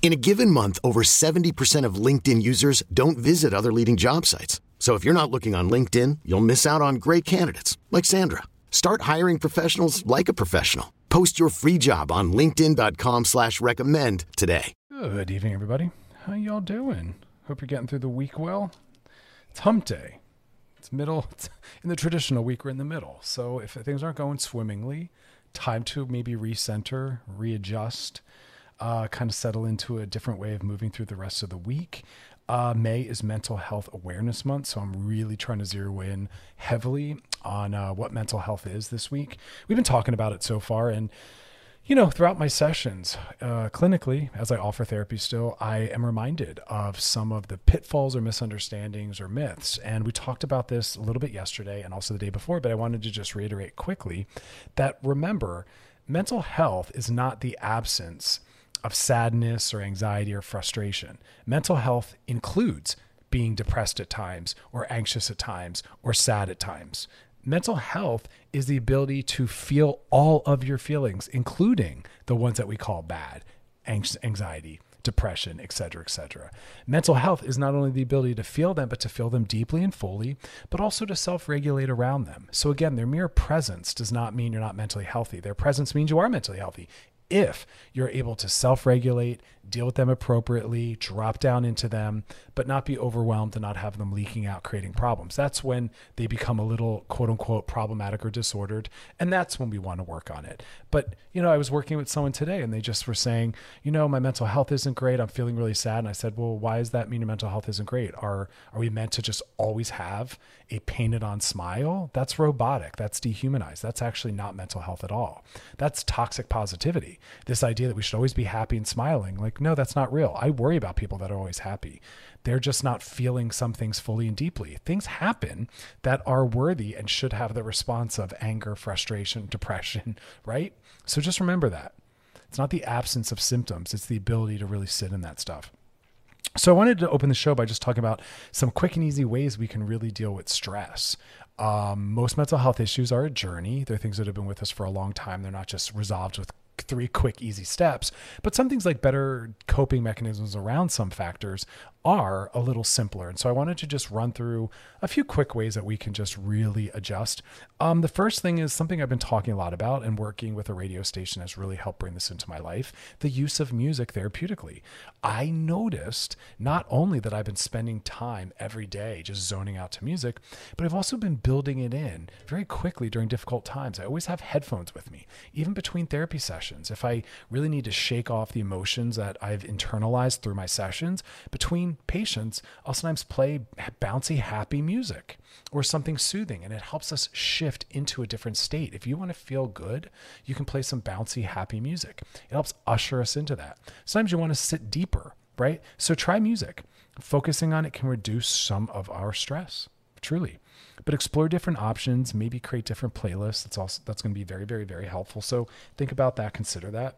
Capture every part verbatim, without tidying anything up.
In a given month, over seventy percent of LinkedIn users don't visit other leading job sites. So if you're not looking on LinkedIn, you'll miss out on great candidates like Sandra. Start hiring professionals like a professional. Post your free job on linkedin dot com slash recommend today. Good evening, everybody. How y'all doing? Hope you're getting through the week well. It's hump day. It's middle. It's in the traditional week, we're in the middle. So if things aren't going swimmingly, time to maybe recenter, readjust, Uh, kind of settle into a different way of moving through the rest of the week. Uh, May is Mental Health Awareness Month, so I'm really trying to zero in heavily on uh, what mental health is this week. We've been talking about it so far, and you know, throughout my sessions, uh, clinically, as I offer therapy still, I am reminded of some of the pitfalls or misunderstandings or myths. And we talked about this a little bit yesterday and also the day before, but I wanted to just reiterate quickly that, remember, mental health is not the absence of sadness or anxiety or frustration. Mental health includes being depressed at times or anxious at times or sad at times. Mental health is the ability to feel all of your feelings, including the ones that we call bad, anxiety, depression, et cetera, et cetera. Mental health is not only the ability to feel them, but to feel them deeply and fully, but also to self-regulate around them. So again, their mere presence does not mean you're not mentally healthy. Their presence means you are mentally healthy, if you're able to self-regulate, deal with them appropriately, drop down into them, but not be overwhelmed and not have them leaking out, creating problems. That's when they become a little, quote unquote, problematic or disordered. And that's when we want to work on it. But, you know, I was working with someone today and they just were saying, you know, my mental health isn't great. I'm feeling really sad. And I said, well, why does that mean your mental health isn't great? Are, are we meant to just always have a painted on smile? That's robotic. That's dehumanized. That's actually not mental health at all. That's toxic positivity. This idea that we should always be happy and smiling. Like, no, that's not real. I worry about people that are always happy. They're just not feeling some things fully and deeply. Things happen that are worthy and should have the response of anger, frustration, depression, right? So just remember that. It's not the absence of symptoms. It's the ability to really sit in that stuff. So I wanted to open the show by just talking about some quick and easy ways we can really deal with stress. Um, most mental health issues are a journey. They're things that have been with us for a long time. They're not just resolved with three quick, easy steps, but some things like better coping mechanisms around some factors are a little simpler. And so I wanted to just run through a few quick ways that we can just really adjust. Um, the first thing is something I've been talking a lot about, and working with a radio station has really helped bring this into my life: the use of music therapeutically. I noticed not only that I've been spending time every day just zoning out to music, but I've also been building it in very quickly during difficult times. I always have headphones with me, even between therapy sessions. If I really need to shake off the emotions that I've internalized through my sessions, between patients, I'll sometimes play bouncy, happy music or something soothing, and it helps us shift into a different state. If you want to feel good, you can play some bouncy, happy music. It helps usher us into that. Sometimes you want to sit deeper, right? So try music. Focusing on it can reduce some of our stress, truly. But explore different options, maybe create different playlists. That's also, that's going to be very, very, very helpful. So think about that, consider that.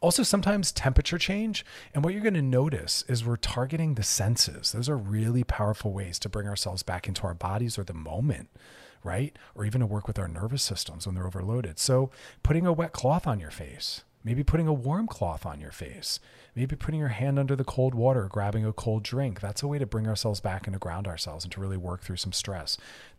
Also, sometimes temperature change. And what you're going to notice is we're targeting the senses. Those are really powerful ways to bring ourselves back into our bodies or the moment, right? Or even to work with our nervous systems when they're overloaded. So putting a wet cloth on your face, maybe putting a warm cloth on your face, maybe putting your hand under the cold water, grabbing a cold drink. That's a way to bring ourselves back and to ground ourselves and to really work through some stress.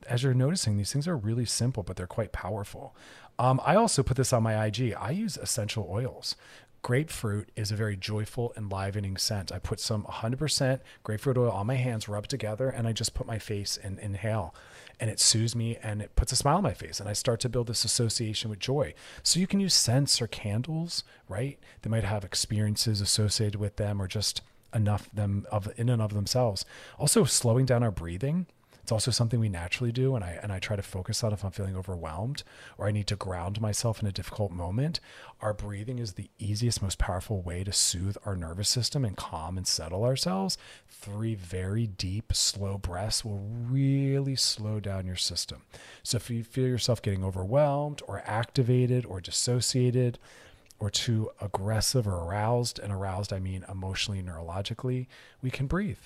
As you're noticing, these things are really simple, but they're quite powerful. Um, I also put this on my I G. I use essential oils. Grapefruit is a very joyful, enlivening scent. I put some one hundred percent grapefruit oil on my hands, rubbed together, and I just put my face and inhale. And it soothes me and it puts a smile on my face. And I start to build this association with joy. So you can use scents or candles, right? They might have experiences associated with them or just enough them of in and of themselves. Also slowing down our breathing. It's also something we naturally do, and I and I try to focus on if I'm feeling overwhelmed or I need to ground myself in a difficult moment. Our breathing is the easiest, most powerful way to soothe our nervous system and calm and settle ourselves. Three very deep, slow breaths will really slow down your system. So if you feel yourself getting overwhelmed or activated or dissociated or too aggressive or aroused, and aroused I mean emotionally, neurologically, we can breathe.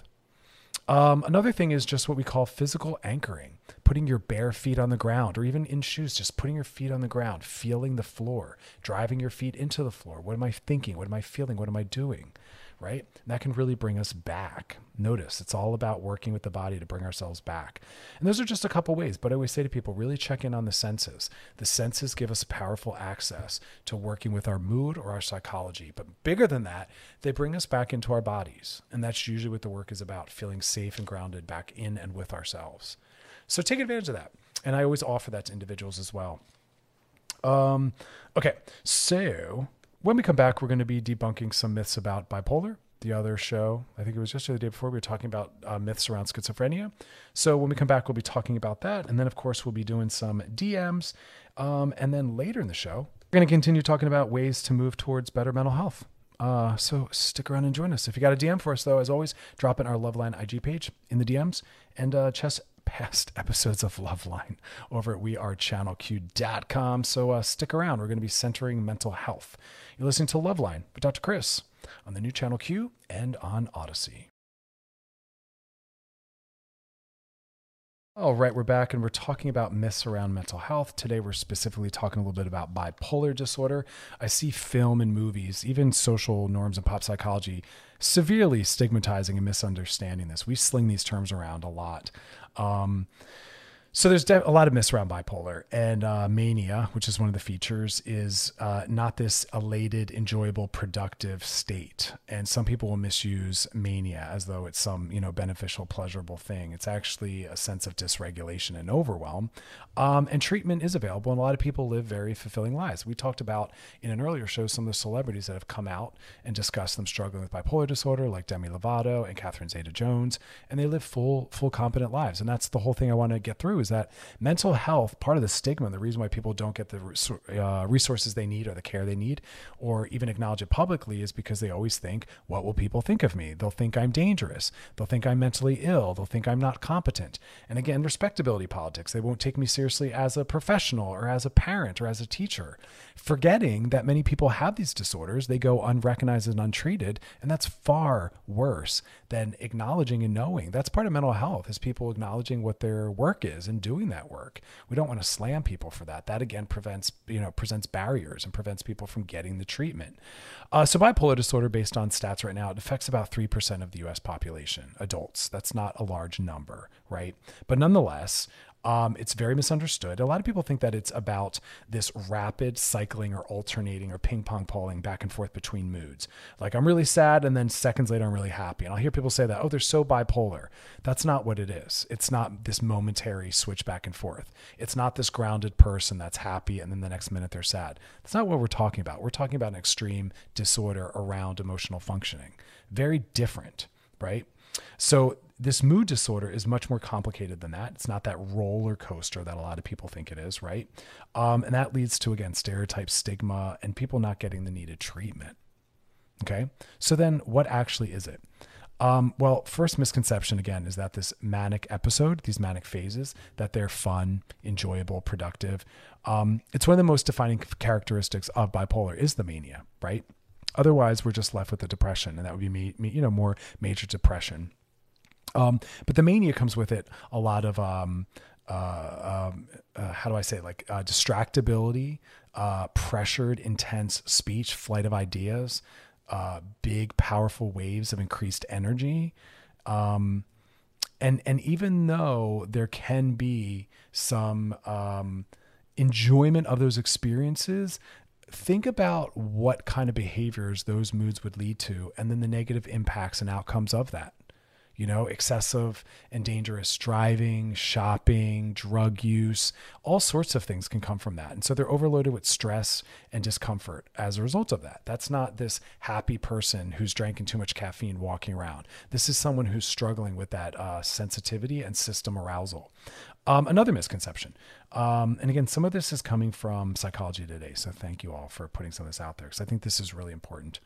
Um, another thing is just what we call physical anchoring, putting your bare feet on the ground, or even in shoes, just putting your feet on the ground, feeling the floor, driving your feet into the floor. What am I thinking? What am I feeling? What am I doing? Right? And that can really bring us back. Notice it's all about working with the body to bring ourselves back. And those are just a couple ways, but I always say to people, really check in on the senses. The senses give us powerful access to working with our mood or our psychology, but bigger than that, they bring us back into our bodies. And that's usually what the work is about, feeling safe and grounded back in and with ourselves. So take advantage of that. And I always offer that to individuals as well. Um, okay. So when we come back, we're going to be debunking some myths about bipolar. The other show, I think it was yesterday, the day before, we were talking about uh, myths around schizophrenia. So when we come back, we'll be talking about that. And then, of course, we'll be doing some D Ms. Um, and then later in the show, we're going to continue talking about ways to move towards better mental health. Uh, so stick around and join us. If you got a D M for us, though, as always, drop in our Loveline I G page in the D Ms and uh, chest past episodes of Loveline over at we are channel q dot com. So uh, stick around. We're going to be centering mental health. You're listening to Loveline with Doctor Chris on the new Channel Q and on Odyssey. All right, we're back and we're talking about myths around mental health. Today, we're specifically talking a little bit about bipolar disorder. I see film and movies, even social norms and pop psychology, severely stigmatizing and misunderstanding this. We sling these terms around a lot. Um, so there's de- a lot of myths around bipolar, and uh, mania, which is one of the features, is uh, not this elated, enjoyable, productive state. And some people will misuse mania as though it's some, you know, beneficial, pleasurable thing. It's actually a sense of dysregulation and overwhelm. Um, and treatment is available, and a lot of people live very fulfilling lives. We talked about in an earlier show some of the celebrities that have come out and discussed them struggling with bipolar disorder, like Demi Lovato and Catherine Zeta-Jones, and they live full, full, competent lives. And that's the whole thing I want to get through. Is that mental health, part of the stigma and the reason why people don't get the uh, resources they need or the care they need or even acknowledge it publicly is because they always think, what will people think of me? They'll think I'm dangerous. They'll think I'm mentally ill. They'll think I'm not competent. And again, respectability politics. They won't take me seriously as a professional or as a parent or as a teacher, forgetting that many people have these disorders. They go unrecognized and untreated, and that's far worse than acknowledging and knowing. That's part of mental health, is people acknowledging what their work is and doing that work. We don't want to slam people for that. That again prevents, you know, presents barriers and prevents people from getting the treatment. Uh, so bipolar disorder, based on stats right now, it affects about three percent of the U S population, adults. That's not a large number, right? But nonetheless, Um, it's very misunderstood. A lot of people think that it's about this rapid cycling or alternating or ping pong polling back and forth between moods. Like I'm really sad and then seconds later I'm really happy. And I'll hear people say that, oh, they're so bipolar. That's not what it is. It's not this momentary switch back and forth. It's not this grounded person that's happy and then the next minute they're sad. That's not what we're talking about. We're talking about an extreme disorder around emotional functioning. Very different, right? So this mood disorder is much more complicated than that. It's not that roller coaster that a lot of people think it is, right? Um, and that leads to, again, stereotype, stigma, and people not getting the needed treatment. Okay. So then what actually is it? Um, well, first misconception, again, is that this manic episode, these manic phases, that they're fun, enjoyable, productive. Um, it's one of the most defining characteristics of bipolar is the mania, right? Otherwise, we're just left with the depression, and that would be, you know, more major depression. Um, but the mania comes with it a lot of, um, uh, um, uh, how do I say it? Like, uh, distractibility, uh, pressured, intense speech, flight of ideas, uh, big, powerful waves of increased energy. Um, and, and even though there can be some, um, enjoyment of those experiences, think about what kind of behaviors those moods would lead to, and then the negative impacts and outcomes of that. You know, excessive and dangerous driving, shopping, drug use, all sorts of things can come from that. And so they're overloaded with stress and discomfort as a result of that. That's not this happy person who's drinking too much caffeine walking around. This is someone who's struggling with that uh, sensitivity and system arousal. Um, another misconception. Um, and again, some of this is coming from Psychology Today. So thank you all for putting some of this out there, because I think this is really important.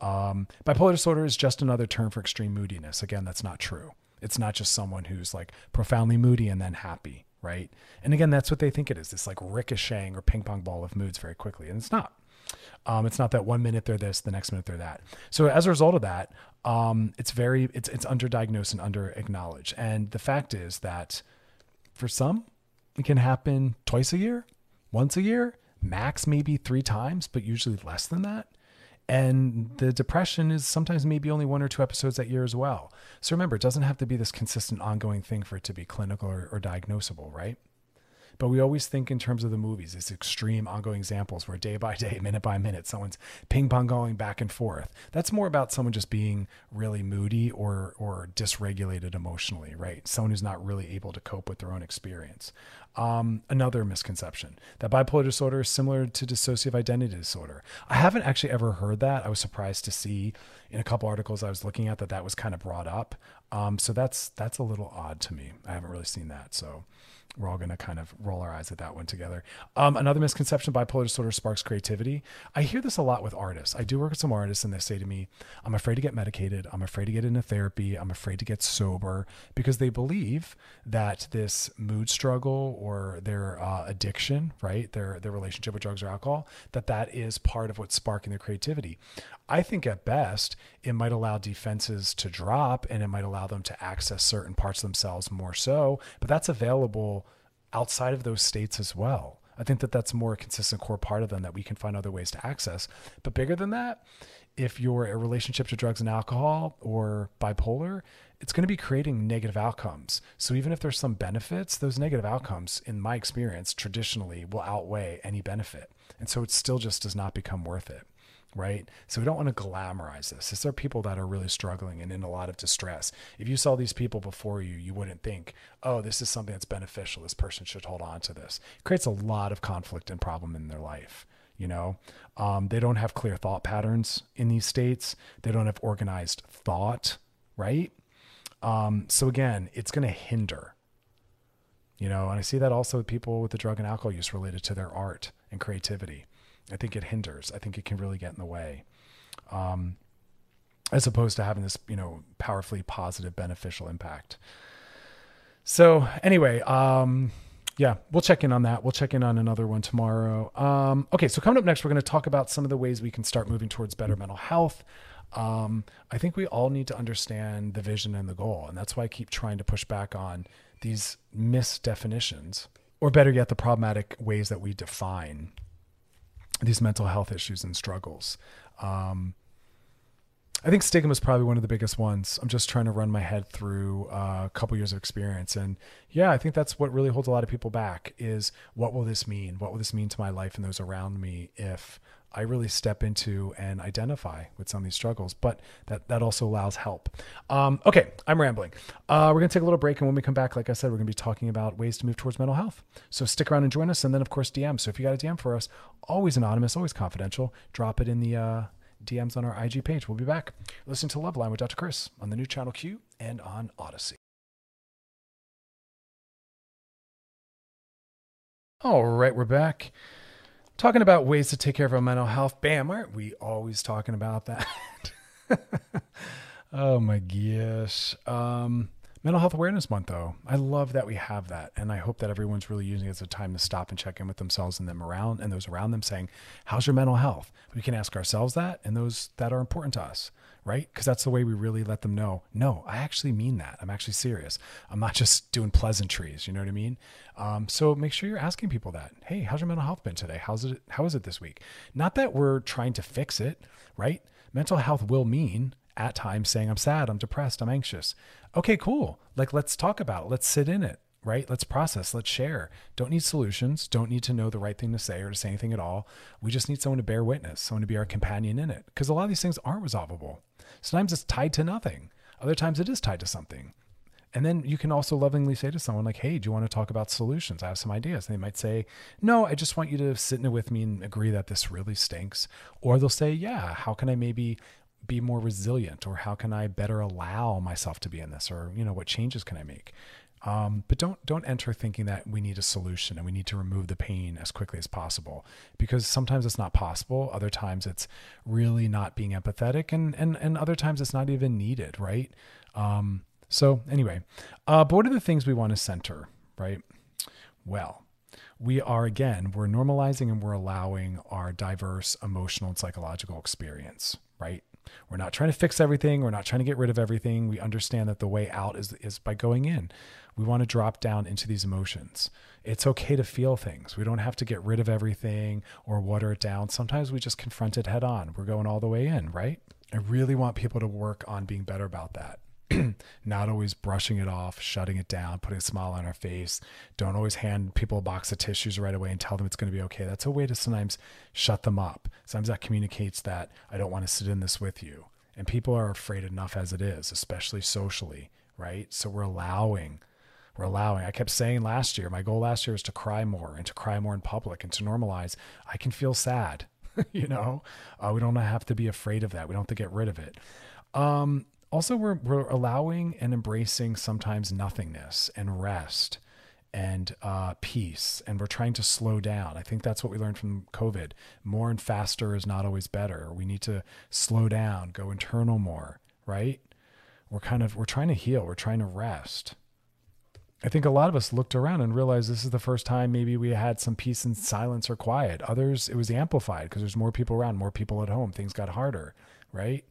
Um, bipolar disorder is just another term for extreme moodiness. Again, that's not true. It's not just someone who's like profoundly moody and then happy, right? And again, that's what they think it is. It's like ricocheting or ping pong ball of moods very quickly. And it's not. Um, it's not that one minute they're this, the next minute they're that. So as a result of that, um, it's very, it's, it's underdiagnosed and under acknowledged. And the fact is that for some, it can happen twice a year, once a year, max maybe three times, but usually less than that. And the depression is sometimes maybe only one or two episodes that year as well. So remember, it doesn't have to be this consistent ongoing thing for it to be clinical or, or diagnosable, right? But we always think in terms of the movies, these extreme ongoing examples where day by day, minute by minute, someone's ping pong going back and forth. That's more about someone just being really moody or or dysregulated emotionally, right? Someone who's not really able to cope with their own experience. Um, another misconception, that bipolar disorder is similar to dissociative identity disorder. I haven't actually ever heard that. I was surprised to see in a couple articles I was looking at that that was kind of brought up. Um, so that's that's a little odd to me. I haven't really seen that. So we're all going to kind of roll our eyes at that one together. Um, another misconception, bipolar disorder sparks creativity. I hear this a lot with artists. I do work with some artists and they say to me, I'm afraid to get medicated. I'm afraid to get into therapy. I'm afraid to get sober, because they believe that this mood struggle or their uh, addiction, right? Their, their relationship with drugs or alcohol, that that is part of what's sparking their creativity. I think at best, it might allow defenses to drop and it might allow them to access certain parts of themselves more so, but that's available outside of those states as well. I think that that's more a consistent core part of them that we can find other ways to access. But bigger than that, if you're a relationship to drugs and alcohol or bipolar, it's going to be creating negative outcomes. So even if there's some benefits, those negative outcomes, in my experience, traditionally will outweigh any benefit. And so it still just does not become worth it, right? So we don't want to glamorize this. It's there are people that are really struggling and in a lot of distress. If you saw these people before you, you wouldn't think, oh, this is something that's beneficial. This person should hold on to this. It creates a lot of conflict and problem in their life. You know, um, they don't have clear thought patterns in these states. They don't have organized thought, right? Um, so again, it's going to hinder, you know, and I see that also with people with the drug and alcohol use related to their art and creativity. I think it hinders. I think it can really get in the way, um, as opposed to having this, you know, powerfully positive, beneficial impact. So anyway, um, yeah, we'll check in on that. We'll check in on another one tomorrow. Um, okay. So coming up next, we're going to talk about some of the ways we can start moving towards better mental health. Um, I think we all need to understand the vision and the goal. And that's why I keep trying to push back on these misdefinitions, or better yet, the problematic ways that we define these mental health issues and struggles. Um, I think stigma is probably one of the biggest ones. I'm just trying to run my head through uh, a couple years of experience. And yeah, I think that's what really holds a lot of people back is, what will this mean? What will this mean to my life and those around me if I really step into and identify with some of these struggles? But that, that also allows help. Um, okay, I'm rambling. Uh, we're going to take a little break. And when we come back, like I said, we're going to be talking about ways to move towards mental health. So stick around and join us. And then, of course, D M. So if you got a D M for us, always anonymous, always confidential, drop it in the uh, D Ms on our I G page. We'll be back. Listen to Love Line with Doctor Chris on the new Channel Q and on Odyssey. All right, we're back. Talking about ways to take care of our mental health. Bam, aren't we always talking about that? Oh my gosh. Um, Mental Health Awareness Month, though. I love that we have that. And I hope that everyone's really using it as a time to stop and check in with themselves and them around and those around them, saying, how's your mental health? We can ask ourselves that and those that are important to us, right? Because that's the way we really let them know, no, I actually mean that. I'm actually serious. I'm not just doing pleasantries. You know what I mean? Um, so make sure you're asking people that. Hey, how's your mental health been today? How's it? How is it this week? Not that we're trying to fix it, right? Mental health will mean at times saying, I'm sad, I'm depressed, I'm anxious. Okay, cool. Like, let's talk about it. Let's sit in it. right? Let's process, let's share. Don't need solutions. Don't need to know the right thing to say or to say anything at all. We just need someone to bear witness, someone to be our companion in it. Because a lot of these things aren't resolvable. Sometimes it's tied to nothing. Other times it is tied to something. And then you can also lovingly say to someone like, hey, do you want to talk about solutions? I have some ideas. And they might say, no, I just want you to sit in it with me and agree that this really stinks. Or they'll say, yeah, how can I maybe be more resilient? Or how can I better allow myself to be in this? Or, you know, what changes can I make? Um, but don't don't enter thinking that we need a solution and we need to remove the pain as quickly as possible, because sometimes it's not possible. Other times it's really not being empathetic, and and and other times it's not even needed, right? Um, so anyway, uh, but what are the things we want to center, right? Well, we are, again, we're normalizing and we're allowing our diverse emotional and psychological experience, right? We're not trying to fix everything. We're not trying to get rid of everything. We understand that the way out is, is by going in. We want to drop down into these emotions. It's okay to feel things. We don't have to get rid of everything or water it down. Sometimes we just confront it head on. We're going all the way in, right? I really want people to work on being better about that. Not always brushing it off, shutting it down, putting a smile on our face. Don't always hand people a box of tissues right away and tell them it's going to be okay. That's a way to sometimes shut them up. Sometimes that communicates that I don't want to sit in this with you. And people are afraid enough as it is, especially socially, right? So we're allowing, we're allowing. I kept saying last year, my goal last year was to cry more and to cry more in public and to normalize. I can feel sad, you know, uh, we don't have to be afraid of that. We don't have to get rid of it. Um, Also, we're we're allowing and embracing sometimes nothingness and rest and uh, peace, and we're trying to slow down. I think that's what we learned from COVID. More and faster is not always better. We need to slow down, go internal more, right? We're kind of, we're trying to heal. We're trying to rest. I think a lot of us looked around and realized this is the first time maybe we had some peace and silence or quiet. Others, it was amplified because there's more people around, more people at home. Things got harder, right?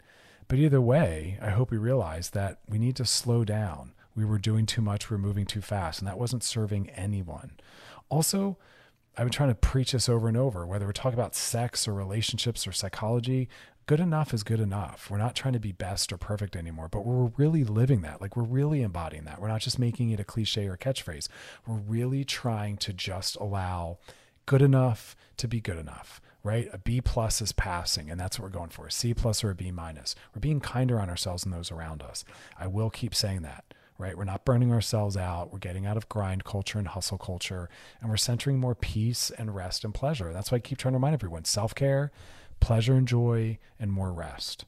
But either way, I hope we realize that we need to slow down. We were doing too much. We were moving too fast, and that wasn't serving anyone. Also, I've been trying to preach this over and over, whether we're talking about sex or relationships or psychology, good enough is good enough. We're not trying to be best or perfect anymore, but we're really living that. Like, we're really embodying that. We're not just making it a cliche or catchphrase. We're really trying to just allow good enough to be good enough. Right? A B plus is passing, and that's what we're going for, a C plus or a B minus. We're being kinder on ourselves and those around us. I will keep saying that, right? We're not burning ourselves out. We're getting out of grind culture and hustle culture, and we're centering more peace and rest and pleasure. That's why I keep trying to remind everyone, self-care, pleasure and joy, and more rest.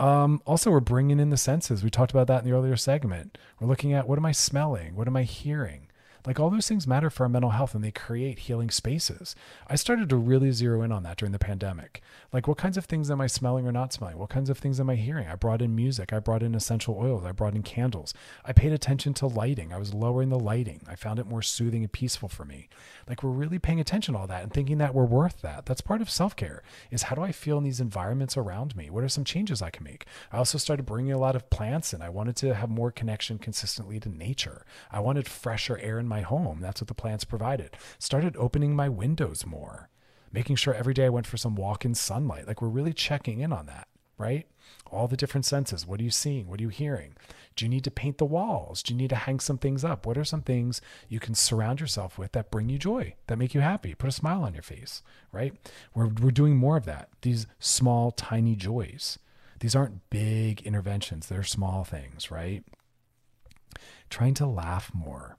Um, also, we're bringing in the senses. We talked about that in the earlier segment. We're looking at, what am I smelling? What am I hearing? Like, all those things matter for our mental health, and they create healing spaces. I started to really zero in on that during the pandemic. Like, what kinds of things am I smelling or not smelling? What kinds of things am I hearing? I brought in music. I brought in essential oils. I brought in candles. I paid attention to lighting. I was lowering the lighting. I found it more soothing and peaceful for me. Like, we're really paying attention to all that and thinking that we're worth that. That's part of self-care, is how do I feel in these environments around me? What are some changes I can make? I also started bringing a lot of plants in. I wanted to have more connection consistently to nature. I wanted fresher air in my home. That's what the plants provided. Started opening my windows more, making sure every day I went for some walk in sunlight. Like, we're really checking in on that, right? All the different senses. What are you seeing? What are you hearing? Do you need to paint the walls? Do you need to hang some things up? What are some things you can surround yourself with that bring you joy, that make you happy, put a smile on your face, right? We're, we're doing more of that. These small, tiny joys. These aren't big interventions. They're small things, right? Trying to laugh more.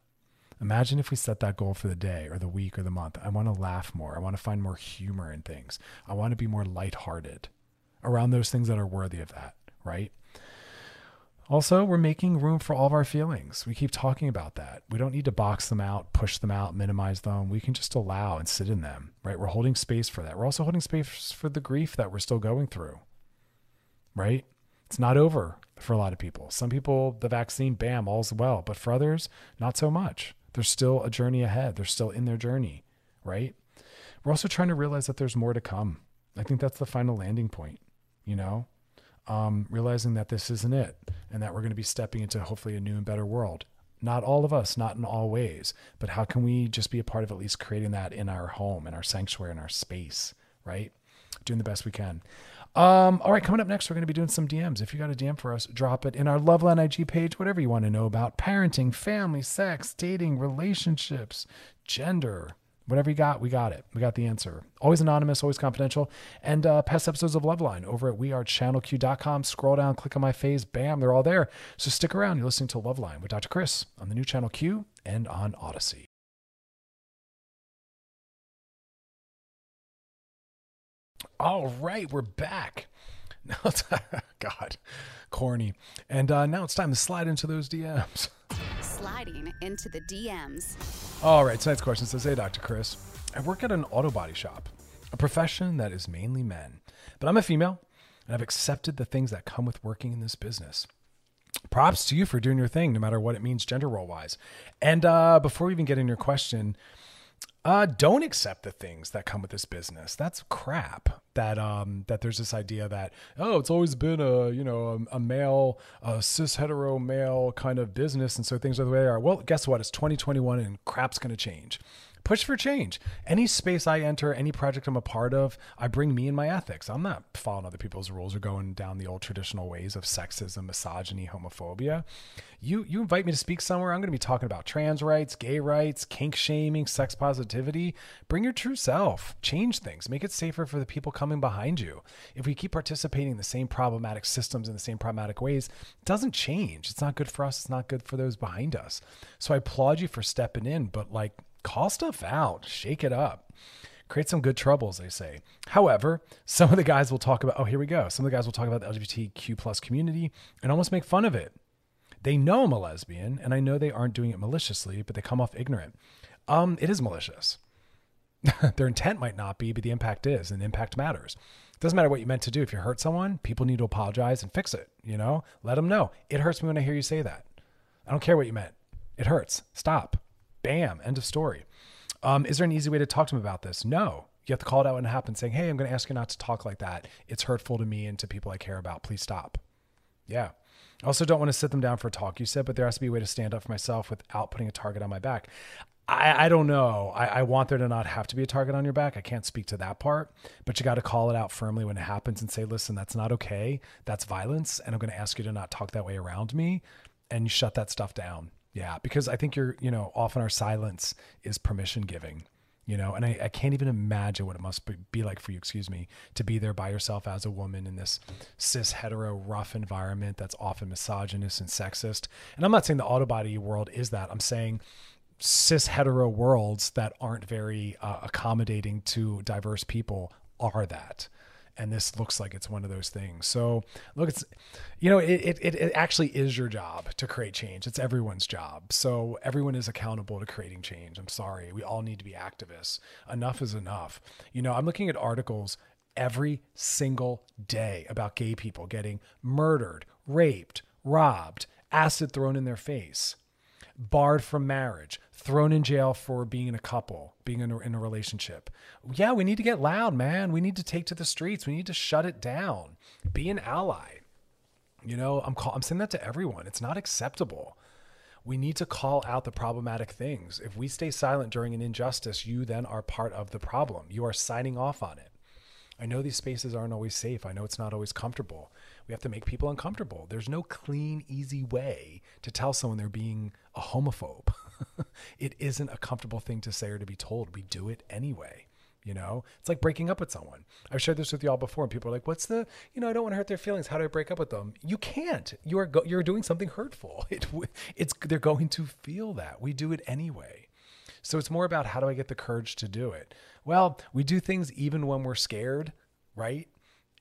Imagine if we set that goal for the day or the week or the month. I want to laugh more. I want to find more humor in things. I want to be more lighthearted around those things that are worthy of that, right? Also, we're making room for all of our feelings. We keep talking about that. We don't need to box them out, push them out, minimize them. We can just allow and sit in them, right? We're holding space for that. We're also holding space for the grief that we're still going through, right? It's not over for a lot of people. Some people, the vaccine, bam, all's well. But for others, not so much. There's still a journey ahead. They're still in their journey, right? We're also trying to realize that there's more to come. I think that's the final landing point, you know, um, realizing that this isn't it, and that we're going to be stepping into hopefully a new and better world. Not all of us, not in all ways, but how can we just be a part of at least creating that in our home, in our sanctuary, in our space, right? doing the best we can. Um, all right, coming up next, we're going to be doing some D Ms. If you got a D M for us, drop it in our Loveline I G page, whatever you want to know about parenting, family, sex, dating, relationships, gender, whatever you got, we got it. We got the answer. Always anonymous, always confidential. And uh, past episodes of Loveline over at we are channel q dot com. Scroll down, click on my face, bam, they're all there. So stick around. You're listening to Loveline with Doctor Chris on the new Channel Q and on Odyssey. All right, we're back. Now it's, God, corny. And uh, now it's time to slide into those D Ms. Sliding into the D Ms. All right, tonight's question says, hey, Doctor Chris, I work at an auto body shop, a profession that is mainly men, but I'm a female and I've accepted the things that come with working in this business. Props to you for doing your thing, no matter what it means gender role wise. And uh, before we even get in your question, Uh, don't accept the things that come with this business. That's crap. That um, that there's this idea that, oh, it's always been a, you know, a, a male, a cis hetero male kind of business, and so things are the way they are. Well, guess what? It's twenty twenty-one, and crap's gonna change. Push for change. Any space I enter, any project I'm a part of, I bring me and my ethics. I'm not following other people's rules or going down the old traditional ways of sexism, misogyny, homophobia. You you invite me to speak somewhere, I'm going to be talking about trans rights, gay rights, kink shaming, sex positivity. Bring your true self. Change things. Make it safer for the people coming behind you. If we keep participating in the same problematic systems in the same problematic ways, it doesn't change. It's not good for us. It's not good for those behind us. So I applaud you for stepping in, but like, call stuff out, shake it up, create some good troubles, they say. However, some of the guys will talk about, oh, here we go. Some of the guys will talk about the L G B T Q plus community and almost make fun of it. They know I'm a lesbian and I know they aren't doing it maliciously, but they come off ignorant. Um, it is malicious. Their intent might not be, but the impact is, and impact matters. It doesn't matter what you meant to do. If you hurt someone, people need to apologize and fix it. You know, let them know. It hurts me when I hear you say that. I don't care what you meant. It hurts. Stop. Bam, end of story. Um, is there an easy way to talk to them about this? No. You have to call it out when it happens, saying, hey, I'm going to ask you not to talk like that. It's hurtful to me and to people I care about. Please stop. Yeah. I also don't want to sit them down for a talk, you said, but there has to be a way to stand up for myself without putting a target on my back. I, I don't know. I, I want there to not have to be a target on your back. I can't speak to that part, but you got to call it out firmly when it happens and say, listen, that's not okay. That's violence. And I'm going to ask you to not talk that way around me, and you shut that stuff down. Yeah, because I think you're, you know, often our silence is permission giving, you know, and I, I can't even imagine what it must be, be like for you, excuse me, to be there by yourself as a woman in this cis hetero rough environment that's often misogynist and sexist. And I'm not saying the auto body world is that. I'm saying cis hetero worlds that aren't very uh, accommodating to diverse people are that. And this looks like it's one of those things. So look, it's, you know, it, it it actually is your job to create change. It's everyone's job. So everyone is accountable to creating change. I'm sorry. We all need to be activists. Enough is enough. You know, I'm looking at articles every single day about gay people getting murdered, raped, robbed, acid thrown in their face, barred from marriage, thrown in jail for being in a couple, being in a, in a relationship. Yeah, we need to get loud, man. We need to take to the streets. We need to shut it down. Be an ally. You know, I'm call, I'm saying that to everyone. It's not acceptable. We need to call out the problematic things. If we stay silent during an injustice, you then are part of the problem. You are signing off on it. I know these spaces aren't always safe. I know it's not always comfortable. We have to make people uncomfortable. There's no clean, easy way to tell someone they're being a homophobe. It isn't a comfortable thing to say or to be told. We do it anyway. You know, it's like breaking up with someone. I've shared this with y'all before, and people are like, what's the, you know, I don't want to hurt their feelings. How do I break up with them? You can't. You are go- you're doing something hurtful. It, it's, they're going to feel that. We do it anyway. So it's more about, how do I get the courage to do it? Well, we do things even when we're scared, right?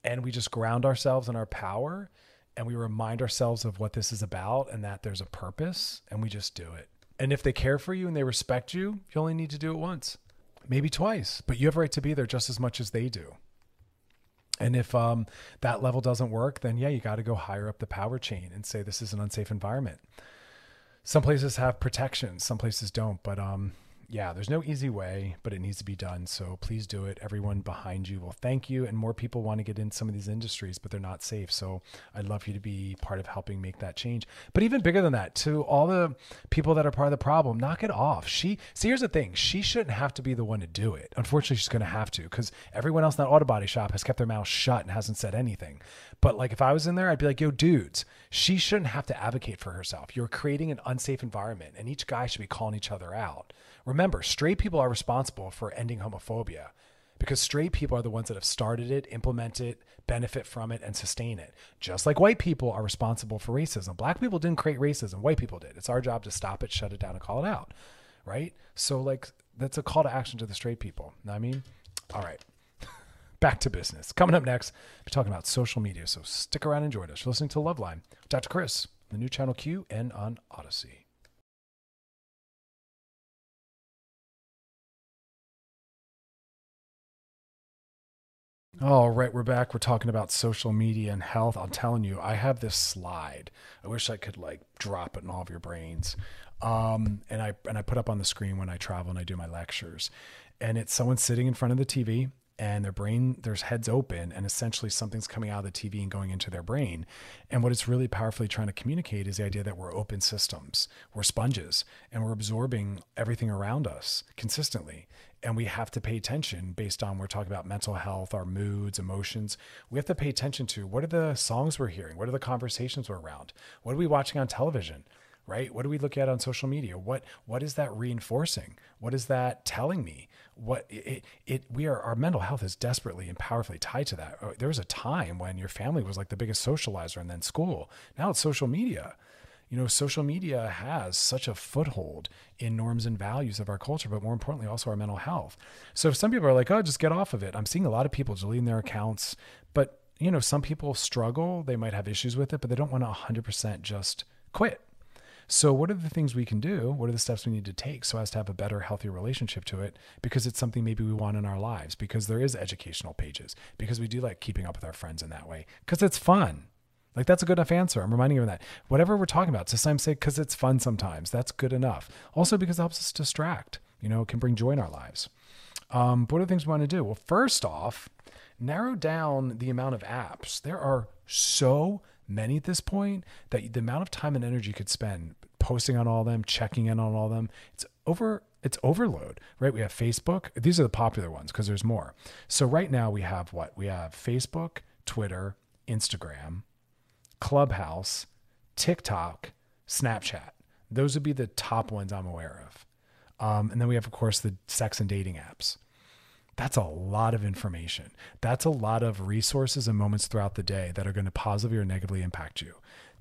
And we just ground ourselves in our power, and we remind ourselves of what this is about and that there's a purpose, and we just do it. And if they care for you and they respect you, you only need to do it once, maybe twice, but you have a right to be there just as much as they do. And if um, that level doesn't work, then yeah, you got to go higher up the power chain and say, this is an unsafe environment. Some places have protection, some places don't, but um, yeah, there's no easy way, but it needs to be done. So please do it. Everyone behind you will thank you. And more people want to get in some of these industries, but they're not safe. So I'd love for you to be part of helping make that change. But even bigger than that, to all the people that are part of the problem, knock it off. She, see, here's the thing. She shouldn't have to be the one to do it. Unfortunately, she's going to have to, because everyone else in that auto body shop has kept their mouth shut and hasn't said anything. But like, if I was in there, I'd be like, yo, dudes, she shouldn't have to advocate for herself. You're creating an unsafe environment, and each guy should be calling each other out. Remember, straight people are responsible for ending homophobia, because straight people are the ones that have started it, implement it, benefit from it, and sustain it. Just like white people are responsible for racism. Black people didn't create racism. White people did. It's our job to stop it, shut it down, and call it out, right? So like, that's a call to action to the straight people. You know what I mean? All right. Back to business. Coming up next, we're talking about social media. So stick around and join us. You're listening to Loveline. Doctor Chris, the new Channel Q and on Odyssey. All right, we're back. We're talking about social media and health. I'm telling you, I have this slide. I wish I could like drop it in all of your brains. Um, and I and I put up on the screen when I travel and I do my lectures. And it's someone sitting in front of the T V, and their brain, their head's open, and essentially something's coming out of the T V and going into their brain. And what it's really powerfully trying to communicate is the idea that we're open systems, we're sponges, and we're absorbing everything around us consistently. And we have to pay attention based on, we're talking about mental health, our moods, emotions. We have to pay attention to, what are the songs we're hearing? What are the conversations we're around? What are we watching on television, right? What do we look at on social media? What, what is that reinforcing? What is that telling me? What it, it, we are, our mental health is desperately and powerfully tied to that. There was a time when your family was like the biggest socializer, and then school. Now it's social media. You know, social media has such a foothold in norms and values of our culture, but more importantly, also our mental health. So if some people are like, oh, just get off of it. I'm seeing a lot of people deleting their accounts, but you know, some people struggle, they might have issues with it, but they don't want to one hundred percent just quit. So what are the things we can do? What are the steps we need to take so as to have a better, healthier relationship to it? Because it's something maybe we want in our lives, because there is educational pages, because we do like keeping up with our friends in that way, because it's fun. Like, that's a good enough answer. I'm reminding you of that. Whatever we're talking about, sometimes say, because it's fun sometimes. That's good enough. Also, because it helps us distract. You know, it can bring joy in our lives. Um, what are the things we want to do? Well, first off, narrow down the amount of apps. There are so many at this point that the amount of time and energy you could spend posting on all of them, checking in on all of them, it's over. It's overload, right? We have Facebook. These are the popular ones because there's more. So right now we have what? We have Facebook, Twitter, Instagram, Clubhouse, TikTok, Snapchat. Those would be the top ones I'm aware of. Um, and then we have, of course, the sex and dating apps. That's a lot of information. That's a lot of resources and moments throughout the day that are going to positively or negatively impact you.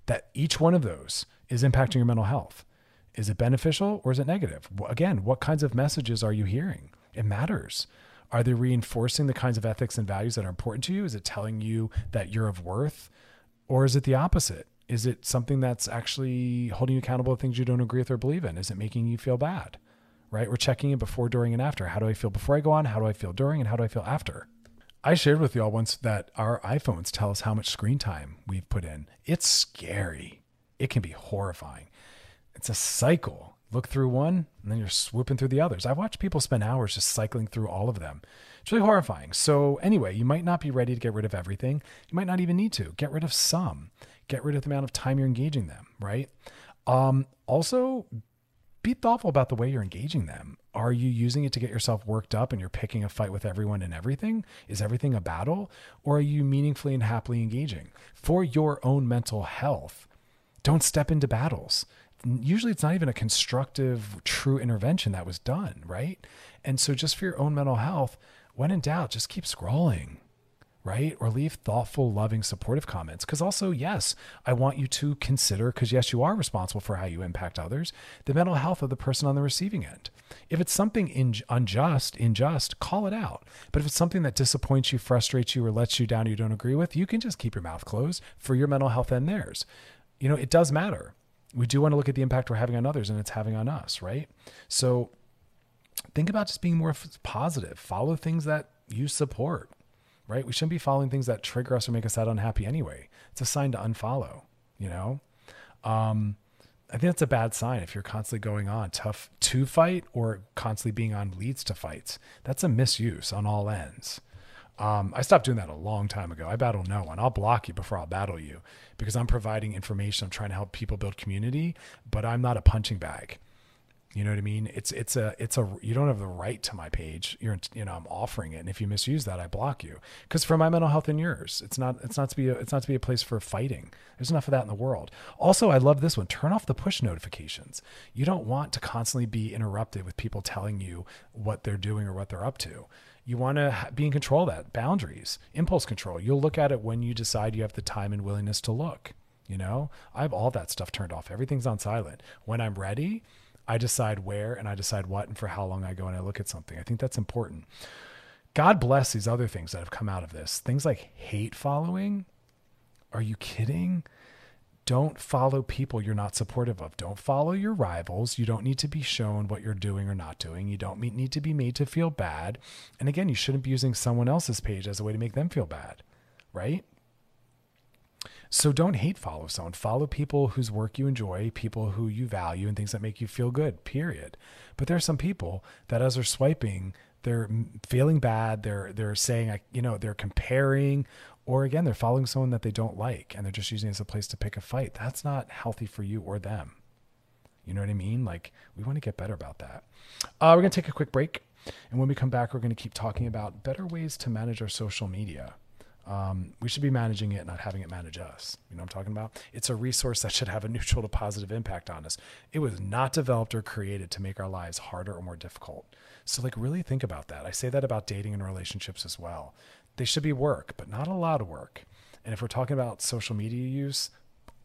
That each one of those is impacting your mental health. Is it beneficial or is it negative? Again, what kinds of messages are you hearing? It matters. Are they reinforcing the kinds of ethics and values that are important to you? Is it telling you that you're of worth? Or is it the opposite? Is it something that's actually holding you accountable to things you don't agree with or believe in? Is it making you feel bad, right? We're checking in before, during, and after. How do I feel before I go on? How do I feel during? And how do I feel after? I shared with y'all once that our iPhones tell us how much screen time we've put in. It's scary. It can be horrifying. It's a cycle. Look through one, and then you're swooping through the others. I've watched people spend hours just cycling through all of them. It's really horrifying. So anyway, you might not be ready to get rid of everything. You might not even need to. Get rid of some. Get rid of the amount of time you're engaging them, right? Um, also, be thoughtful about the way you're engaging them. Are you using it to get yourself worked up and you're picking a fight with everyone and everything? Is everything a battle? Or are you meaningfully and happily engaging? For your own mental health, don't step into battles. Usually it's not even a constructive, true intervention that was done, right? And so just for your own mental health, when in doubt, just keep scrolling, right? Or leave thoughtful, loving, supportive comments. Because also, yes, I want you to consider, because yes, you are responsible for how you impact others, the mental health of the person on the receiving end. If it's something in, unjust, unjust, call it out. But if it's something that disappoints you, frustrates you, or lets you down, or you don't agree with, you can just keep your mouth closed for your mental health and theirs. You know, it does matter. We do want to look at the impact we're having on others and it's having on us, right? So think about just being more positive. Follow things that you support, right? We shouldn't be following things that trigger us or make us that unhappy anyway. It's a sign to unfollow, you know? Um, I think that's a bad sign if you're constantly going on tough to fight or constantly being on leads to fights. That's a misuse on all ends. Um, I stopped doing that a long time ago. I battle no one. I'll block you before I'll battle you because I'm providing information. I'm trying to help people build community, but I'm not a punching bag. You know what I mean? It's, it's a, it's a, you don't have the right to my page. You're, you know, I'm offering it. And if you misuse that, I block you because for my mental health and yours, it's not, it's not to be, a, it's not to be a place for fighting. There's enough of that in the world. Also, I love this one. Turn off the push notifications. You don't want to constantly be interrupted with people telling you what they're doing or what they're up to. You want to be in control of that. Boundaries, impulse control. You'll look at it when you decide you have the time and willingness to look, you know, I have all that stuff turned off. Everything's on silent. When I'm ready, I decide where and I decide what and for how long I go and I look at something. I think that's important. God bless these other things that have come out of this. Things like hate following. Are you kidding? Don't follow people you're not supportive of. Don't follow your rivals. You don't need to be shown what you're doing or not doing. You don't need to be made to feel bad. And again, you shouldn't be using someone else's page as a way to make them feel bad, right? So don't hate follow someone. Follow people whose work you enjoy, people who you value, and things that make you feel good, period. But there are some people that as they're swiping, they're feeling bad. They're they're saying, you know, they're comparing. Or again, they're following someone that they don't like, and they're just using it as a place to pick a fight. That's not healthy for you or them. You know what I mean? Like, we want to get better about that. Uh, we're going to take a quick break. And when we come back, we're going to keep talking about better ways to manage our social media. Um, we should be managing it, not having it manage us. You know what I'm talking about? It's a resource that should have a neutral to positive impact on us. It was not developed or created to make our lives harder or more difficult. So like really think about that. I say that about dating and relationships as well. They should be work, but not a lot of work. And if we're talking about social media use,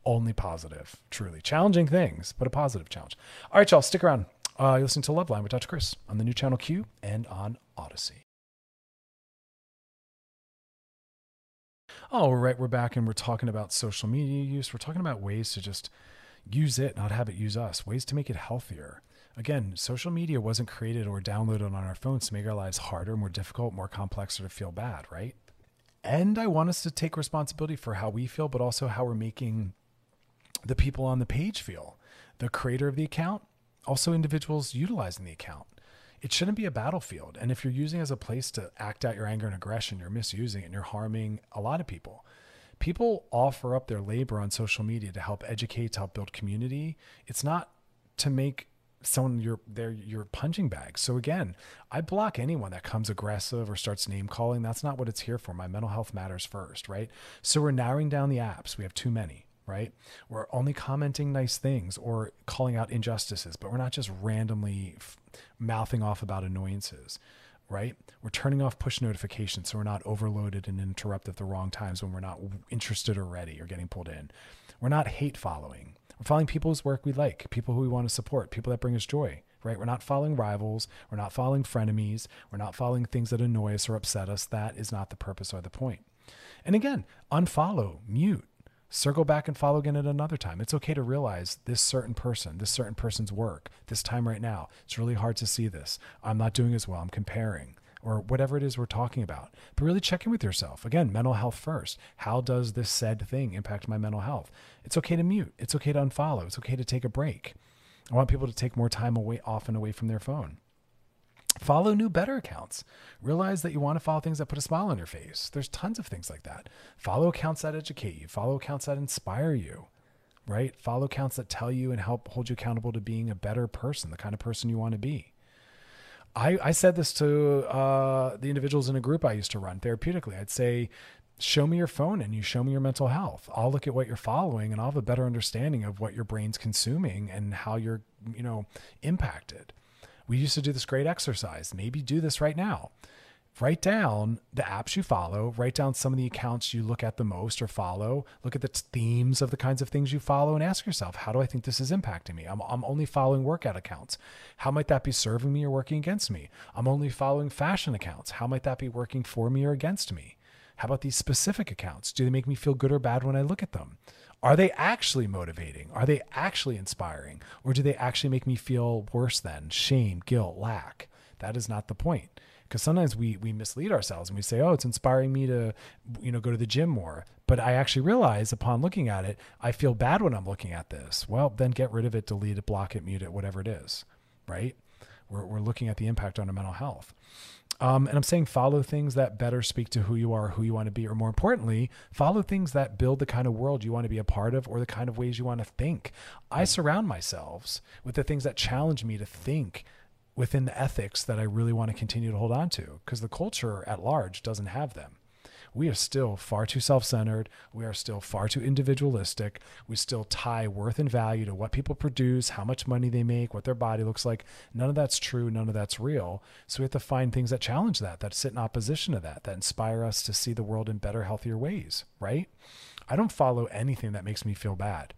only positive, truly challenging things, but a positive challenge. All right, y'all, stick around. Uh, you're listening to Love Line with Doctor Chris on the new Channel Q and on Odyssey. All right, we're back and we're talking about social media use. We're talking about ways to just use it, not have it use us, ways to make it healthier. Again, social media wasn't created or downloaded on our phones to make our lives harder, more difficult, more complex, or to feel bad, right? And I want us to take responsibility for how we feel, but also how we're making the people on the page feel. The creator of the account, also individuals utilizing the account. It shouldn't be a battlefield. And if you're using it as a place to act out your anger and aggression, you're misusing it and you're harming a lot of people. People offer up their labor on social media to help educate, to help build community. It's not to make someone your their your punching bag. So again, I block anyone that comes aggressive or starts name calling. That's not what it's here for. My mental health matters first, right? So we're narrowing down the apps. We have too many, right? We're only commenting nice things or calling out injustices, but we're not just randomly f- mouthing off about annoyances, right? We're turning off push notifications so we're not overloaded and interrupted at the wrong times when we're not interested or ready or getting pulled in. We're not hate following. We're following people's work we like, people who we want to support, people that bring us joy, right? We're not following rivals. We're not following frenemies. We're not following things that annoy us or upset us. That is not the purpose or the point. And again, unfollow, mute. Circle back and follow again at another time. It's okay to realize this certain person, this certain person's work, this time right now. It's really hard to see this. I'm not doing as well. I'm comparing or whatever it is we're talking about. But really check in with yourself. Again, mental health first. How does this said thing impact my mental health? It's okay to mute. It's okay to unfollow. It's okay to take a break. I want people to take more time away, off and away from their phone. Follow new, better accounts. Realize that you want to follow things that put a smile on your face. There's tons of things like that. Follow accounts that educate you. Follow accounts that inspire you, right? Follow accounts that tell you and help hold you accountable to being a better person, the kind of person you want to be. I, I said this to uh, the individuals in a group I used to run therapeutically. I'd say, show me your phone and you show me your mental health. I'll look at what you're following and I'll have a better understanding of what your brain's consuming and how you're, you know, impacted. We used to do this great exercise. Maybe do this right now. Write down the apps you follow. Write down some of the accounts you look at the most or follow. Look at the t- themes of the kinds of things you follow and ask yourself, how do I think this is impacting me? I'm, I'm only following workout accounts. How might that be serving me or working against me? I'm only following fashion accounts. How might that be working for me or against me? How about these specific accounts? Do they make me feel good or bad when I look at them? Are they actually motivating? Are they actually inspiring? Or do they actually make me feel worse than shame, guilt, lack? That is not the point. Because sometimes we we mislead ourselves and we say, oh, it's inspiring me to, you know, go to the gym more. But I actually realize upon looking at it, I feel bad when I'm looking at this. Well, then get rid of it, delete it, block it, mute it, whatever it is, right? We're we're looking at the impact on our mental health. Um, and I'm saying follow things that better speak to who you are, who you want to be, or more importantly, follow things that build the kind of world you want to be a part of or the kind of ways you want to think. I surround myself with the things that challenge me to think within the ethics that I really want to continue to hold on to, because the culture at large doesn't have them. We are still far too self-centered. We are still far too individualistic. We still tie worth and value to what people produce, how much money they make, what their body looks like. None of that's true. None of that's real. So we have to find things that challenge that, that sit in opposition to that, that inspire us to see the world in better, healthier ways, right? I don't follow anything that makes me feel bad.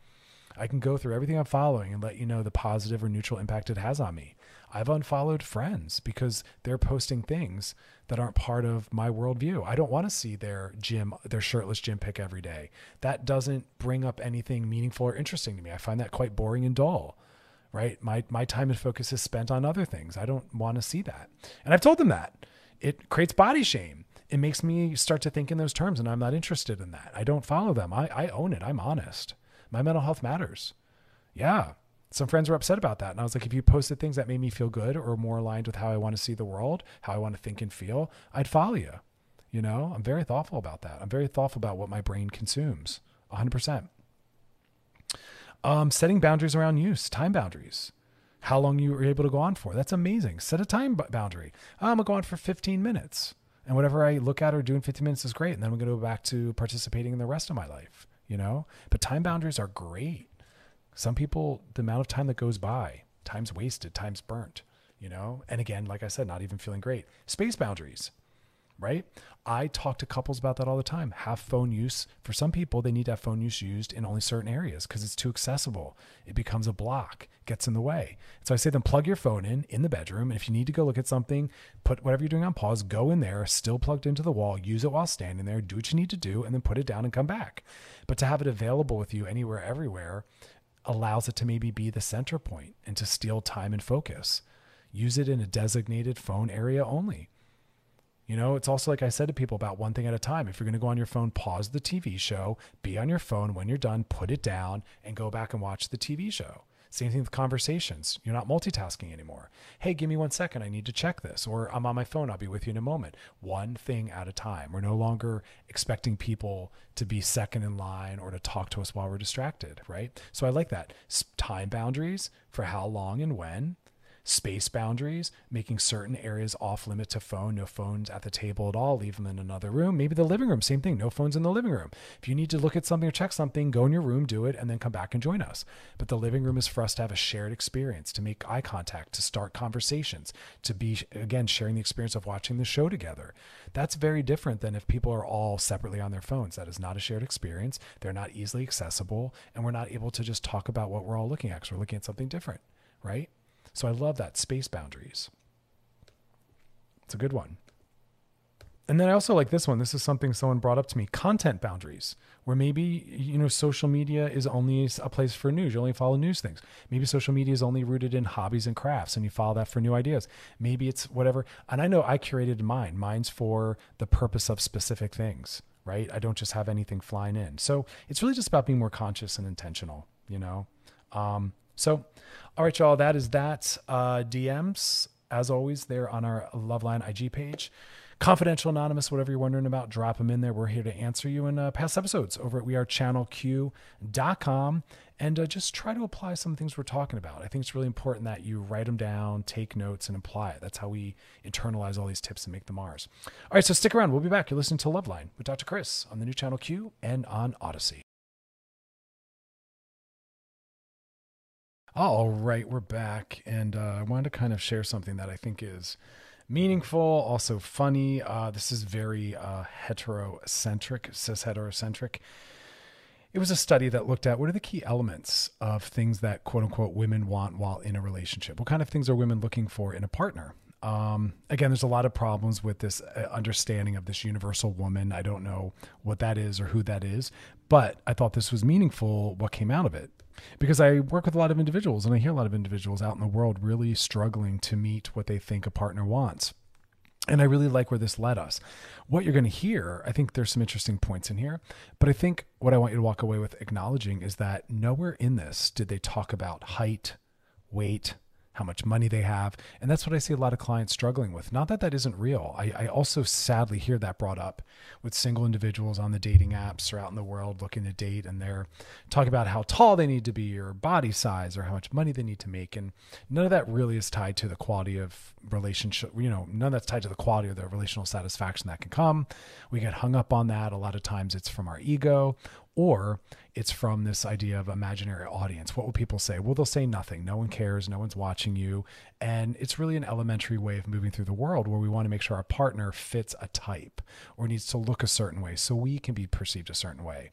I can go through everything I'm following and let you know the positive or neutral impact it has on me. I've unfollowed friends because they're posting things that aren't part of my worldview. I don't want to see their gym, their shirtless gym pic every day. That doesn't bring up anything meaningful or interesting to me. I find that quite boring and dull, right? My, my time and focus is spent on other things. I don't want to see that. And I've told them that. It creates body shame. It makes me start to think in those terms, and I'm not interested in that. I don't follow them. I, I own it. I'm honest. My mental health matters. Yeah. Some friends were upset about that. And I was like, if you posted things that made me feel good or more aligned with how I want to see the world, how I want to think and feel, I'd follow you. You know, I'm very thoughtful about that. I'm very thoughtful about what my brain consumes. one hundred percent. Um, setting boundaries around use, time boundaries. How long you were able to go on for. That's amazing. Set a time boundary. I'm going to go on for fifteen minutes. And whatever I look at or do in fifteen minutes is great. And then I'm going to go back to participating in the rest of my life. You know, but time boundaries are great. Some people, the amount of time that goes by, time's wasted, time's burnt, you know? And again, like I said, not even feeling great. Space boundaries, right? I talk to couples about that all the time. Have phone use. For some people, they need to have phone use used in only certain areas because it's too accessible. It becomes a block, gets in the way. So I say then plug your phone in, in the bedroom. And if you need to go look at something, put whatever you're doing on pause, go in there, still plugged into the wall, use it while standing there, do what you need to do, and then put it down and come back. But to have it available with you anywhere, everywhere, allows it to maybe be the center point and to steal time and focus. Use it in a designated phone area only. You know, it's also like I said to people about one thing at a time. If you're going to go on your phone, pause the T V show, be on your phone. When you're done, put it down and go back and watch the T V show. Same thing with conversations. You're not multitasking anymore. Hey, give me one second. I need to check this. Or I'm on my phone. I'll be with you in a moment. One thing at a time. We're no longer expecting people to be second in line or to talk to us while we're distracted, right? So I like that. Time boundaries for how long and when. Space boundaries, making certain areas off limit to phone, no phones at the table at all, leave them in another room, maybe the living room, same thing, no phones in the living room. If you need to look at something or check something, go in your room, do it, and then come back and join us. But the living room is for us to have a shared experience, to make eye contact, to start conversations, to be, again, sharing the experience of watching the show together. That's very different than if people are all separately on their phones. That is not a shared experience. They're not easily accessible, and we're not able to just talk about what we're all looking at because we're looking at something different, right? So I love that, space boundaries. It's a good one. And then I also like this one. This is something someone brought up to me, content boundaries, where maybe, you know, social media is only a place for news. You only follow news things. Maybe social media is only rooted in hobbies and crafts and you follow that for new ideas. Maybe it's whatever. And I know I curated mine. Mine's for the purpose of specific things, right? I don't just have anything flying in. So it's really just about being more conscious and intentional, you know? Um, So, all right, y'all, that is that. Uh, D Ms, as always, they're on our Loveline I G page. Confidential, anonymous, whatever you're wondering about, drop them in there. We're here to answer you in uh, past episodes over at we are channel q dot com. And uh, just try to apply some things we're talking about. I think it's really important that you write them down, take notes, and apply it. That's how we internalize all these tips and make them ours. All right, so stick around. We'll be back. You're listening to Loveline with Doctor Chris on the new Channel Q and on Odyssey. All right, we're back. And uh, I wanted to kind of share something that I think is meaningful, also funny. Uh, this is very uh, heterocentric, cis heterocentric. It was a study that looked at what are the key elements of things that quote unquote women want while in a relationship. What kind of things are women looking for in a partner? Um, again, there's a lot of problems with this understanding of this universal woman. I don't know what that is or who that is, but I thought this was meaningful, what came out of it. Because I work with a lot of individuals and I hear a lot of individuals out in the world really struggling to meet what they think a partner wants. And I really like where this led us. What you're going to hear, I think there's some interesting points in here, but I think what I want you to walk away with acknowledging is that nowhere in this did they talk about height, weight, how much money they have. And that's what I see a lot of clients struggling with. Not that that isn't real. I, I also sadly hear that brought up with single individuals on the dating apps or out in the world looking to date, and they're talking about how tall they need to be or body size or how much money they need to make. And none of that really is tied to the quality of relationship. You know, none of that's tied to the quality of the relational satisfaction that can come. We get hung up on that. A lot of times it's from our ego, or it's from this idea of imaginary audience. What will people say? Well, they'll say nothing. No one cares. No one's watching you. And it's really an elementary way of moving through the world where we want to make sure our partner fits a type or needs to look a certain way so we can be perceived a certain way.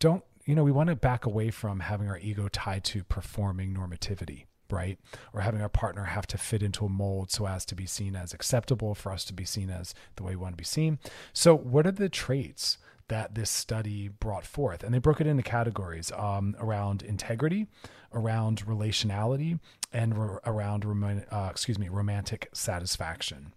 Don't, you know, we want to back away from having our ego tied to performing normativity, right? Or having our partner have to fit into a mold so as to be seen as acceptable, for us to be seen as the way we want to be seen. So what are the traits that this study brought forth? And they broke it into categories um, around integrity, around relationality, and re- around, rom- uh, excuse me, romantic satisfaction.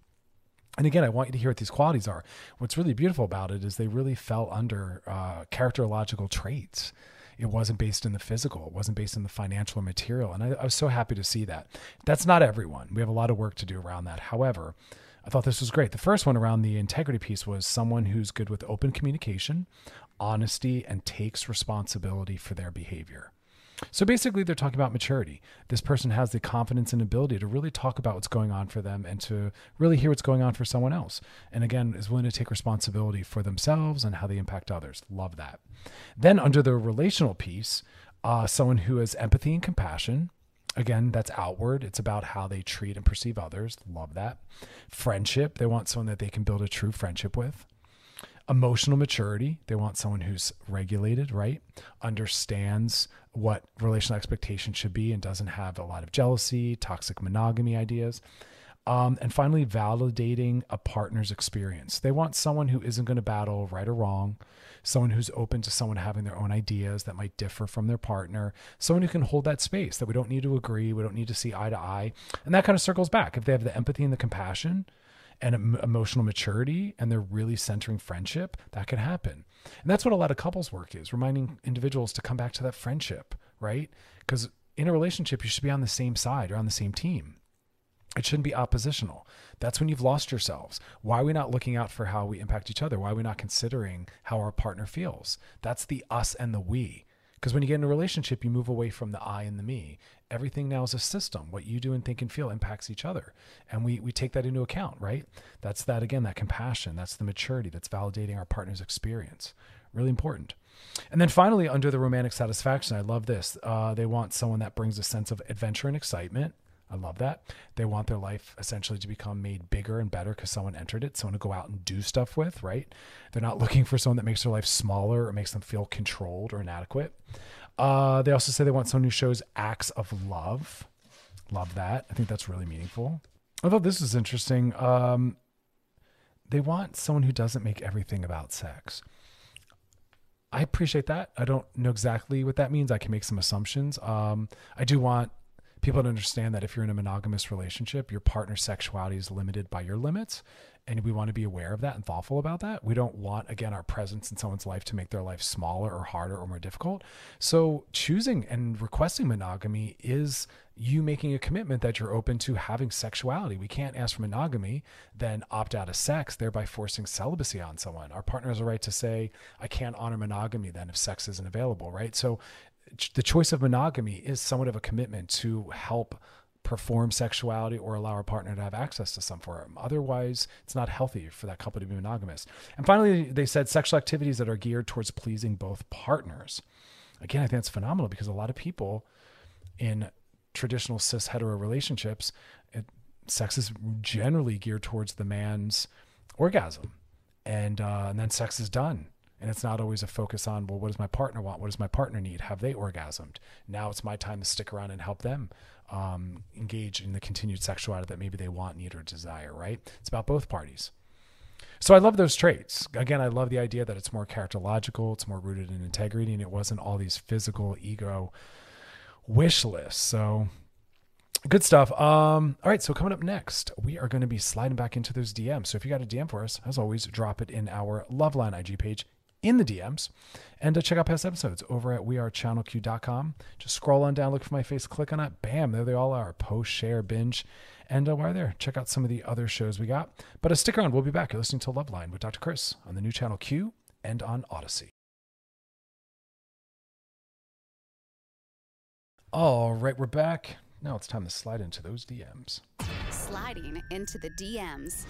And again, I want you to hear what these qualities are. What's really beautiful about it is they really fell under uh, characterological traits. It wasn't based in the physical. It wasn't based in the financial or material. And I, I was so happy to see that. That's not everyone. We have a lot of work to do around that. However, I thought this was great. The first one around the integrity piece was someone who's good with open communication, honesty, and takes responsibility for their behavior. So basically they're talking about maturity. This person has the confidence and ability to really talk about what's going on for them and to really hear what's going on for someone else. And again, is willing to take responsibility for themselves and how they impact others. Love that. Then under the relational piece, uh, someone who has empathy and compassion. Again, that's outward. It's about how they treat and perceive others. Love that. Friendship. They want someone that they can build a true friendship with. Emotional maturity. They want someone who's regulated, right? Understands what relational expectations should be and doesn't have a lot of jealousy, toxic monogamy ideas. Um, and finally, validating a partner's experience. They want someone who isn't going to battle right or wrong, someone who's open to someone having their own ideas that might differ from their partner, someone who can hold that space, that we don't need to agree, we don't need to see eye to eye. And that kind of circles back. If they have the empathy and the compassion and emotional maturity and they're really centering friendship, that can happen. And that's what a lot of couples work is, reminding individuals to come back to that friendship, right? Because in a relationship, you should be on the same side or on the same team. It shouldn't be oppositional. That's when you've lost yourselves. Why are we not looking out for how we impact each other? Why are we not considering how our partner feels? That's the us and the we. Because when you get in a relationship, you move away from the I and the me. Everything now is a system. What you do and think and feel impacts each other. And we we take that into account, right? That's that, again, that compassion. That's the maturity. That's validating our partner's experience. Really important. And then finally, under the romantic satisfaction, I love this. Uh, they want someone that brings a sense of adventure and excitement. I love that. They want their life essentially to become made bigger and better because someone entered it, someone to go out and do stuff with, right? They're not looking for someone that makes their life smaller or makes them feel controlled or inadequate. Uh, they also say they want someone who shows acts of love. Love that. I think that's really meaningful. I thought this was interesting. Um, they want someone who doesn't make everything about sex. I appreciate that. I don't know exactly what that means. I can make some assumptions. Um, I do want people to understand that if you're in a monogamous relationship, your partner's sexuality is limited by your limits. And we want to be aware of that and thoughtful about that. We don't want, again, our presence in someone's life to make their life smaller or harder or more difficult. So choosing and requesting monogamy is you making a commitment that you're open to having sexuality. We can't ask for monogamy, then opt out of sex, thereby forcing celibacy on someone. Our partner has a right to say, I can't honor monogamy then if sex isn't available, right? So the choice of monogamy is somewhat of a commitment to help perform sexuality or allow our partner to have access to some form. Otherwise, it's not healthy for that couple to be monogamous. And finally, they said sexual activities that are geared towards pleasing both partners. Again, I think that's phenomenal because a lot of people in traditional cis hetero relationships, it, sex is generally geared towards the man's orgasm. And, uh, and then sex is done. And it's not always a focus on, well, what does my partner want? What does my partner need? Have they orgasmed? Now it's my time to stick around and help them um, engage in the continued sexuality that maybe they want, need, or desire, right? It's about both parties. So I love those traits. Again, I love the idea that it's more characterological, it's more rooted in integrity, and it wasn't all these physical ego wish lists. So Good stuff. Um, all right. So coming up next, we are going to be sliding back into those D Ms. So if you got a D M for us, as always, drop it in our Loveline I G page in the D Ms, and uh, check out past episodes over at we are channel q dot com. Just scroll on down, look for my face, click on it. Bam. There they all are. Post, share, binge. And uh, while there, check out some of the other shows we got, but uh, stick around. We'll be back. You're listening to Loveline with Doctor Chris on the new Channel Q and on Odyssey. All right, we're back. Now it's time to slide into those D Ms. Sliding into the D Ms.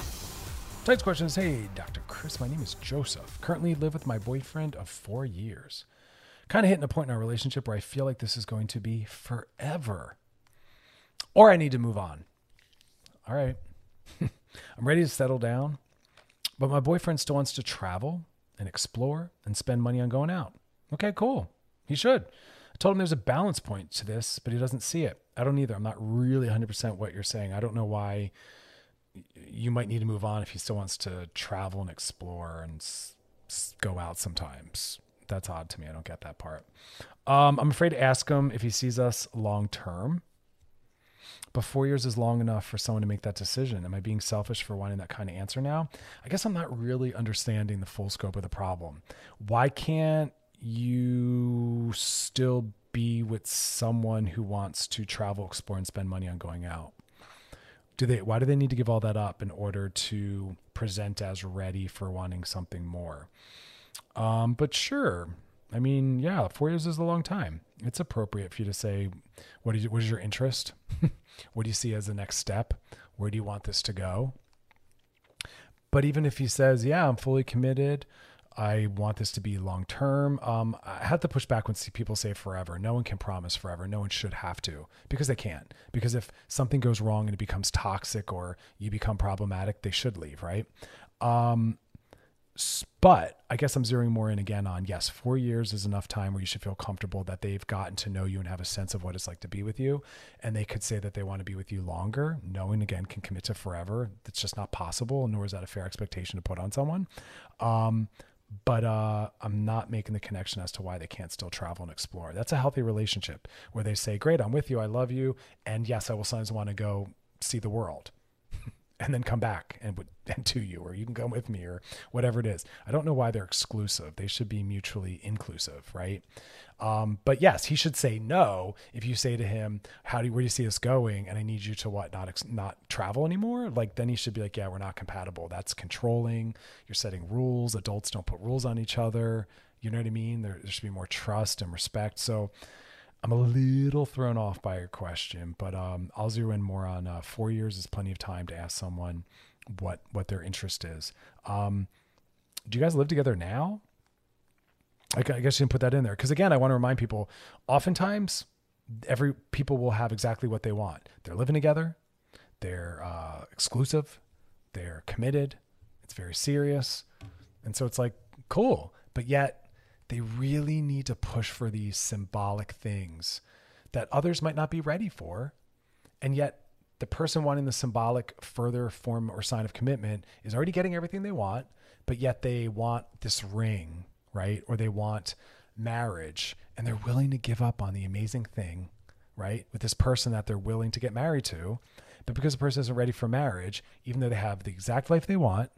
Tonight's question is, hey, Doctor Chris, my name is Joseph. Currently live with my boyfriend of four years. Kind of hitting a point in our relationship where I feel like this is going to be forever. Or I need to move on. All right. I'm ready to settle down. But my boyfriend still wants to travel and explore and spend money on going out. Okay, cool. He should. I told him there's a balance point to this, but he doesn't see it. I don't either. I'm not really one hundred percent what you're saying. I don't know why you might need to move on if he still wants to travel and explore and s- s- go out sometimes. That's odd to me. I don't get that part. Um, I'm afraid to ask him if he sees us long term. But four years is long enough for someone to make that decision. Am I being selfish for wanting that kind of answer now? I guess I'm not really understanding the full scope of the problem. Why can't you still be with someone who wants to travel, explore, and spend money on going out? Do they, why do they need to give all that up in order to present as ready for wanting something more? Um, but sure. I mean, yeah, four years is a long time. It's appropriate for you to say, what, do you, what is your interest? What do you see as the next step? Where do you want this to go? But even if he says, yeah, I'm fully committed, I want this to be long-term. Um, I have to push back when people say forever. No one can promise forever. No one should have to, because they can't. Because if something goes wrong and it becomes toxic or you become problematic, they should leave, right? Um, but I guess I'm zeroing more in again on, yes, four years is enough time where you should feel comfortable that they've gotten to know you and have a sense of what it's like to be with you. And they could say that they want to be with you longer. No one, again, can commit to forever. That's just not possible, nor is that a fair expectation to put on someone. Um, But uh, I'm not making the connection as to why they can't still travel and explore. That's a healthy relationship where they say, great, I'm with you. I love you. And yes, I will sometimes want to go see the world and then come back and, and to you, or you can come with me or whatever it is. I don't know why they're exclusive. They should be mutually inclusive, right? Um, but yes, he should say no. If you say to him, how do you, where do you see us going? And I need you to what, not, ex- not travel anymore. Like, then he should be like, yeah, we're not compatible. That's controlling. You're setting rules. Adults don't put rules on each other. You know what I mean? There, there should be more trust and respect. So I'm a little thrown off by your question, but um, I'll zero in more on uh, four years is plenty of time to ask someone what what their interest is. Um, do you guys live together now? I, I guess you didn't put that in there, because again, I want to remind people, oftentimes every people will have exactly what they want. They're living together, they're uh, exclusive, they're committed, it's very serious. And so it's like, cool, but yet they really need to push for these symbolic things that others might not be ready for. And yet the person wanting the symbolic further form or sign of commitment is already getting everything they want, but yet they want this ring, right? Or they want marriage, and they're willing to give up on the amazing thing, right? With this person that they're willing to get married to, but because the person isn't ready for marriage, even though they have the exact life they want,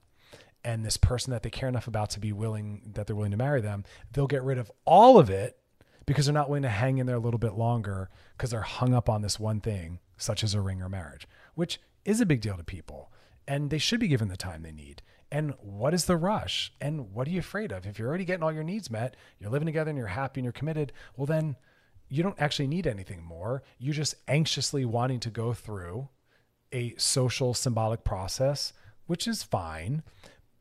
and this person that they care enough about to be willing, that they're willing to marry them, they'll get rid of all of it because they're not willing to hang in there a little bit longer because they're hung up on this one thing, such as a ring or marriage, which is a big deal to people. And they should be given the time they need. And what is the rush? And what are you afraid of? If you're already getting all your needs met, you're living together and you're happy and you're committed, well, then you don't actually need anything more. You're just anxiously wanting to go through a social symbolic process, which is fine.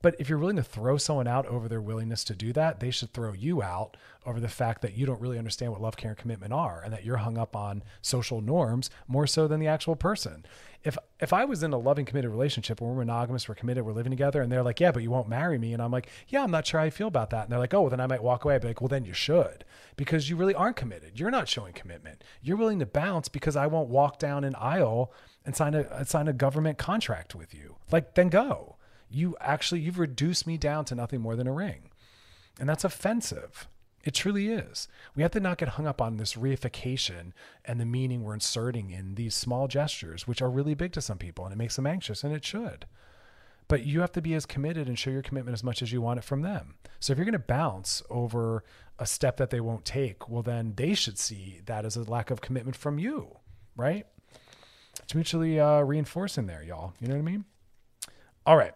But if you're willing to throw someone out over their willingness to do that, they should throw you out over the fact that you don't really understand what love, care, and commitment are, and that you're hung up on social norms more so than the actual person. If if I was in a loving, committed relationship where we're monogamous, we're committed, we're living together, and they're like, yeah, but you won't marry me. And I'm like, yeah, I'm not sure how I feel about that. And they're like, oh, well, then I might walk away. I'd be like, well, then you should, because you really aren't committed. You're not showing commitment. You're willing to bounce because I won't walk down an aisle and sign a sign a government contract with you. Like, then go. You actually, you've reduced me down to nothing more than a ring. And that's offensive, It truly is. We have to not get hung up on this reification and the meaning we're inserting in these small gestures, which are really big to some people, and it makes them anxious, and it should. But you have to be as committed and show your commitment as much as you want it from them. So if you're going to bounce over a step that they won't take, well, then they should see that as a lack of commitment from you, right? It's mutually uh, reinforcing there, y'all. You know what I mean? All right.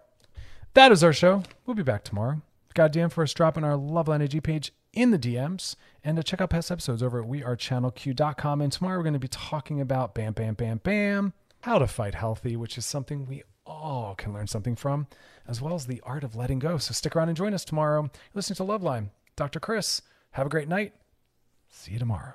That is our show. We'll be back tomorrow. Goddamn for us dropping our Love Line A G page in the D Ms, and to check out past episodes over at we are channel q dot com. And tomorrow we're going to be talking about bam, bam, bam, bam, how to fight healthy, which is something we all can learn something from, as well as the art of letting go. So stick around and join us tomorrow. You're listening to Loveline. Doctor Chris, have a great night. See you tomorrow.